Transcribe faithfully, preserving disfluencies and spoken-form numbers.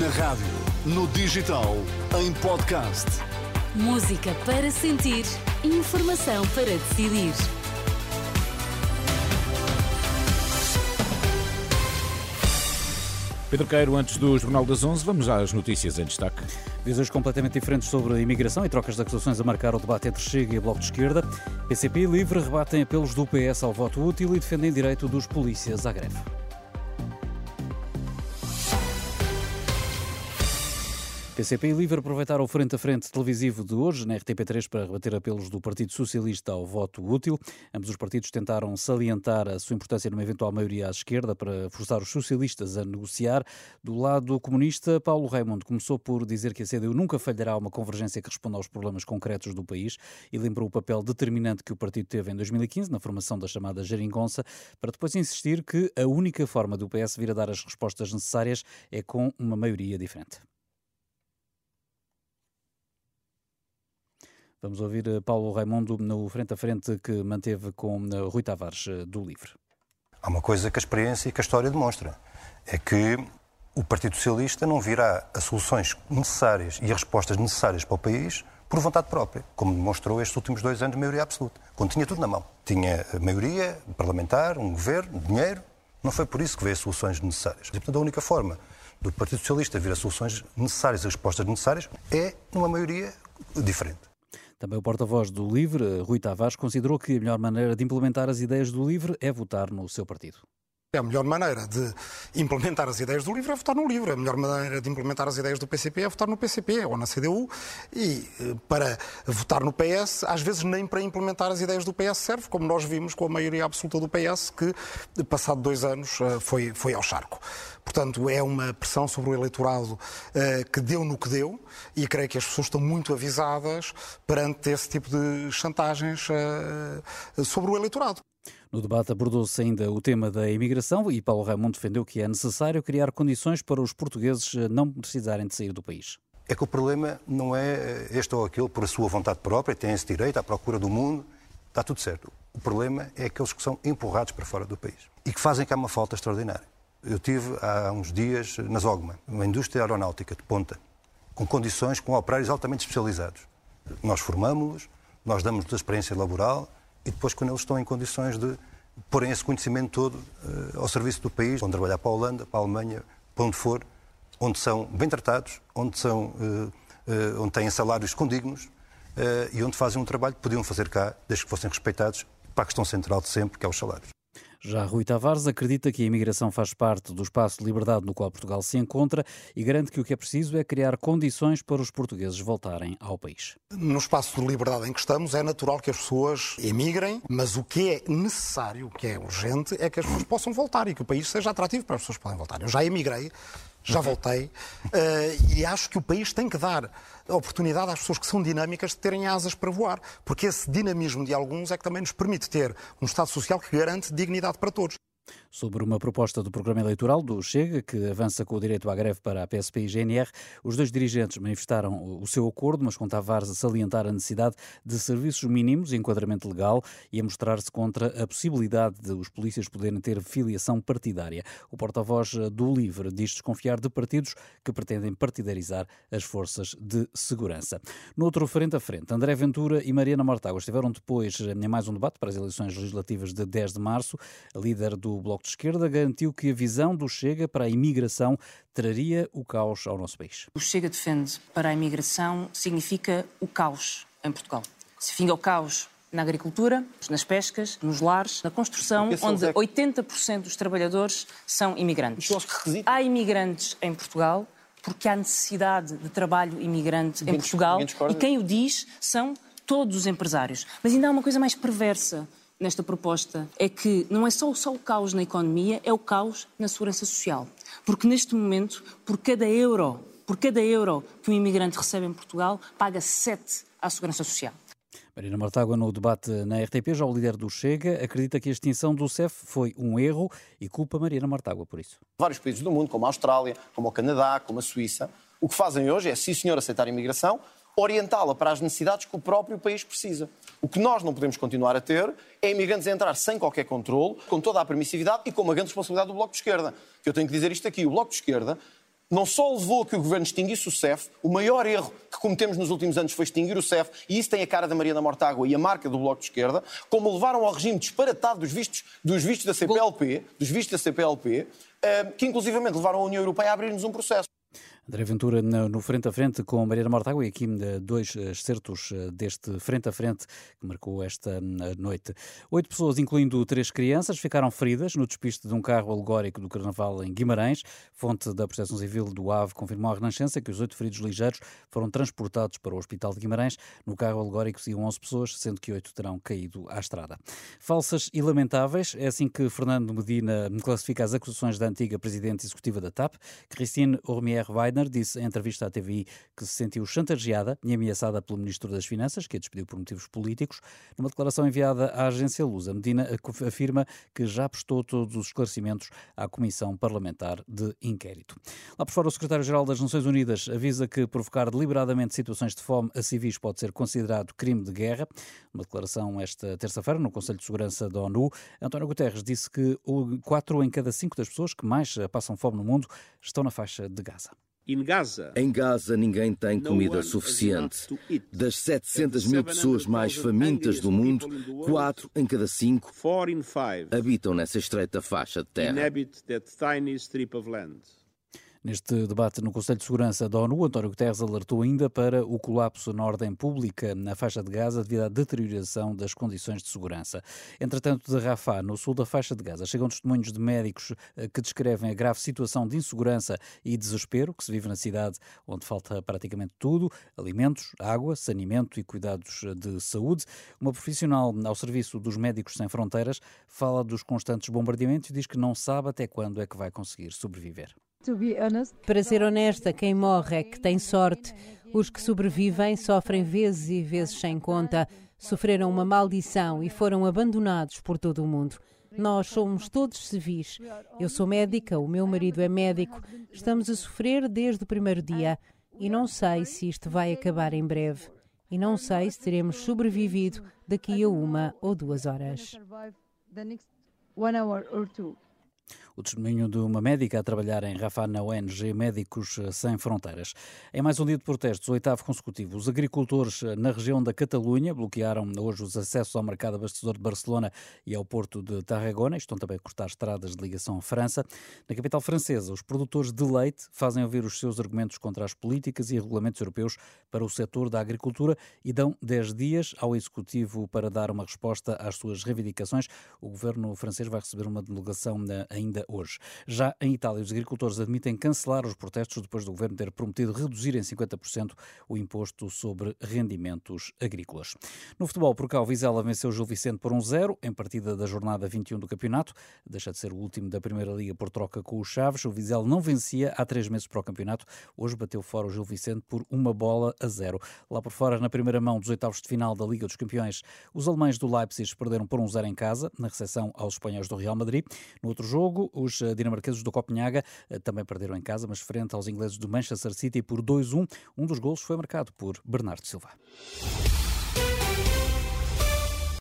Na rádio, no digital, em podcast. Música para sentir, informação para decidir. Pedro Queiro, antes do Jornal das onze, vamos às notícias em destaque. Visões completamente diferentes sobre a imigração e trocas de acusações a marcar o debate entre Chega e Bloco de Esquerda. P C P e Livre rebatem apelos do P S ao voto útil e defendem direito dos polícias à greve. P C P e Livre aproveitaram o frente a frente televisivo de hoje na R T P três para rebater apelos do Partido Socialista ao voto útil. Ambos os partidos tentaram salientar a sua importância numa eventual maioria à esquerda para forçar os socialistas a negociar. Do lado comunista, Paulo Raimundo começou por dizer que a C D U nunca falhará a uma convergência que responda aos problemas concretos do país e lembrou o papel determinante que o partido teve em dois mil e quinze na formação da chamada Geringonça, para depois insistir que a única forma do P S vir a dar as respostas necessárias é com uma maioria diferente. Vamos ouvir Paulo Raimundo no frente a frente que manteve com Rui Tavares, do Livre. Há uma coisa que a experiência e que a história demonstra, é que o Partido Socialista não virá as soluções necessárias e as respostas necessárias para o país por vontade própria, como demonstrou estes últimos dois anos de maioria absoluta, quando tinha tudo na mão. Tinha maioria parlamentar, um governo, dinheiro, não foi por isso que veio as soluções necessárias. E, portanto, a única forma do Partido Socialista vir as soluções necessárias e as respostas necessárias é numa maioria diferente. Também o porta-voz do Livre, Rui Tavares, considerou que a melhor maneira de implementar as ideias do Livre é votar no seu partido. A melhor maneira de implementar as ideias do Livre é votar no Livre. A melhor maneira de implementar as ideias do P C P é votar no P C P ou na C D U. E para votar no P S, às vezes nem para implementar as ideias do P S serve, como nós vimos com a maioria absoluta do P S, que passado dois anos foi, foi ao charco. Portanto, é uma pressão sobre o eleitorado uh, que deu no que deu e creio que as pessoas estão muito avisadas perante esse tipo de chantagens uh, sobre o eleitorado. No debate abordou-se ainda o tema da imigração e Paulo Raimundo defendeu que é necessário criar condições para os portugueses não precisarem de sair do país. É que o problema não é este ou aquele por a sua vontade própria, tem esse direito à procura do mundo, está tudo certo. O problema é aqueles que são empurrados para fora do país e que fazem cá uma falta extraordinária. Eu estive há uns dias na Zogma, uma indústria aeronáutica de ponta, com condições, com operários altamente especializados. Nós formámos-los, nós damos-lhes a experiência laboral e depois, quando eles estão em condições de porem esse conhecimento todo uh, ao serviço do país, vão trabalhar para a Holanda, para a Alemanha, para onde for, onde são bem tratados, onde, são, uh, uh, onde têm salários condignos uh, e onde fazem um trabalho que podiam fazer cá, desde que fossem respeitados, para a questão central de sempre, que é os salários. Já Rui Tavares acredita que a imigração faz parte do espaço de liberdade no qual Portugal se encontra e garante que o que é preciso é criar condições para os portugueses voltarem ao país. No espaço de liberdade em que estamos é natural que as pessoas emigrem, mas o que é necessário, o que é urgente, é que as pessoas possam voltar e que o país seja atrativo para as pessoas poderem voltar. Eu já emigrei, já voltei uh, e acho que o país tem que dar a oportunidade às pessoas que são dinâmicas de terem asas para voar, porque esse dinamismo de alguns é que também nos permite ter um Estado social que garante dignidade para todos. Sobre uma proposta do programa eleitoral do Chega, que avança com o direito à greve para a P S P e G N R, os dois dirigentes manifestaram o seu acordo, mas com Tavares a salientar a necessidade de serviços mínimos e enquadramento legal e a mostrar-se contra a possibilidade de os polícias poderem ter filiação partidária. O porta-voz do Livre diz desconfiar de partidos que pretendem partidarizar as forças de segurança. No outro frente a frente, André Ventura e Mariana Mortáguas tiveram depois em mais um debate para as eleições legislativas de dez de março. A líder do O Bloco de Esquerda garantiu que a visão do Chega para a imigração traria o caos ao nosso país. O Chega defende para a imigração significa o caos em Portugal. Se finga o caos na agricultura, nas pescas, nos lares, na construção, onde oitenta por cento dos trabalhadores são imigrantes. Há imigrantes em Portugal porque há necessidade de trabalho imigrante em Portugal e quem o diz são todos os empresários. Mas ainda há uma coisa mais perversa nesta proposta, é que não é só, só o caos na economia, é o caos na segurança social. Porque neste momento, por cada euro, por cada euro que um imigrante recebe em Portugal, paga sete à segurança social. Mariana Mortágua, no debate na R T P, já o líder do Chega acredita que a extinção do S E F foi um erro e culpa Mariana Mortágua por isso. Vários países do mundo, como a Austrália, como o Canadá, como a Suíça, o que fazem hoje é, sim senhor, aceitar a imigração, orientá-la para as necessidades que o próprio país precisa. O que nós não podemos continuar a ter é imigrantes a entrar sem qualquer controle, com toda a permissividade e com uma grande responsabilidade do Bloco de Esquerda. Eu tenho que dizer isto aqui, o Bloco de Esquerda não só levou a que o Governo extinguisse o S E F, o maior erro que cometemos nos últimos anos foi extinguir o S E F, e isso tem a cara da Mariana Mortágua e a marca do Bloco de Esquerda, como levaram ao regime disparatado dos vistos, dos vistos da C P L P, dos vistos da C P L P, que inclusivamente levaram a União Europeia a abrir-nos um processo. André Ventura no Frente a Frente com Mariana Mortágua e aqui dois excertos deste Frente a Frente que marcou esta noite. Oito pessoas, incluindo três crianças, ficaram feridas no despiste de um carro alegórico do Carnaval em Guimarães. Fonte da Proteção Civil do A V E confirmou à Renascença que os oito feridos ligeiros foram transportados para o Hospital de Guimarães. No carro alegórico iam onze pessoas, sendo que oito terão caído à estrada. Falsas e lamentáveis, é assim que Fernando Medina classifica as acusações da antiga Presidente Executiva da TAP, Cristine Ormier Vai, disse em entrevista à T V I que se sentiu chantageada e ameaçada pelo Ministro das Finanças, que a despediu por motivos políticos. Numa declaração enviada à agência Lusa, Medina afirma que já prestou todos os esclarecimentos à Comissão Parlamentar de Inquérito. Lá por fora, o Secretário-Geral das Nações Unidas avisa que provocar deliberadamente situações de fome a civis pode ser considerado crime de guerra. Numa declaração esta terça-feira no Conselho de Segurança da ONU, António Guterres disse que quatro em cada cinco das pessoas que mais passam fome no mundo estão na faixa de Gaza. Em Gaza, ninguém tem comida suficiente. Das setecentas mil pessoas mais famintas do mundo, quatro em cada cinco habitam nessa estreita faixa de terra. Neste debate no Conselho de Segurança da ONU, António Guterres alertou ainda para o colapso na ordem pública na faixa de Gaza devido à deterioração das condições de segurança. Entretanto, de Rafah, no sul da faixa de Gaza, chegam testemunhos de médicos que descrevem a grave situação de insegurança e desespero que se vive na cidade, onde falta praticamente tudo: alimentos, água, saneamento e cuidados de saúde. Uma profissional ao serviço dos Médicos Sem Fronteiras fala dos constantes bombardeamentos e diz que não sabe até quando é que vai conseguir sobreviver. Para ser honesta, quem morre é que tem sorte. Os que sobrevivem sofrem vezes e vezes sem conta. Sofreram uma maldição e foram abandonados por todo o mundo. Nós somos todos civis. Eu sou médica, o meu marido é médico. Estamos a sofrer desde o primeiro dia. E não sei se isto vai acabar em breve. E não sei se teremos sobrevivido daqui a uma ou duas horas. O testemunho de uma médica a trabalhar em Rafah na O N G Médicos Sem Fronteiras. Em mais um dia de protestos, o oitavo consecutivo, os agricultores na região da Catalunha bloquearam hoje os acessos ao mercado abastecedor de Barcelona e ao porto de Tarragona. Estão também a cortar estradas de ligação à França. Na capital francesa, os produtores de leite fazem ouvir os seus argumentos contra as políticas e regulamentos europeus para o setor da agricultura e dão dez dias ao executivo para dar uma resposta às suas reivindicações. O governo francês vai receber uma delegação na ainda hoje. Já em Itália, os agricultores admitem cancelar os protestos depois do governo ter prometido reduzir em cinquenta por cento o imposto sobre rendimentos agrícolas. No futebol, por cá, o Vizela venceu o Gil Vicente por um zero, em partida da jornada vinte e um do campeonato. Deixa de ser o último da Primeira Liga por troca com o Chaves. O Vizela não vencia há três meses para o campeonato. Hoje bateu fora o Gil Vicente por uma bola a zero. Lá por fora, na primeira mão dos oitavos de final da Liga dos Campeões, os alemães do Leipzig perderam por um zero em casa, na recepção aos espanhóis do Real Madrid. No outro jogo, os dinamarqueses do Copenhaga também perderam em casa, mas frente aos ingleses do Manchester City por dois a um. Um dos golos foi marcado por Bernardo Silva.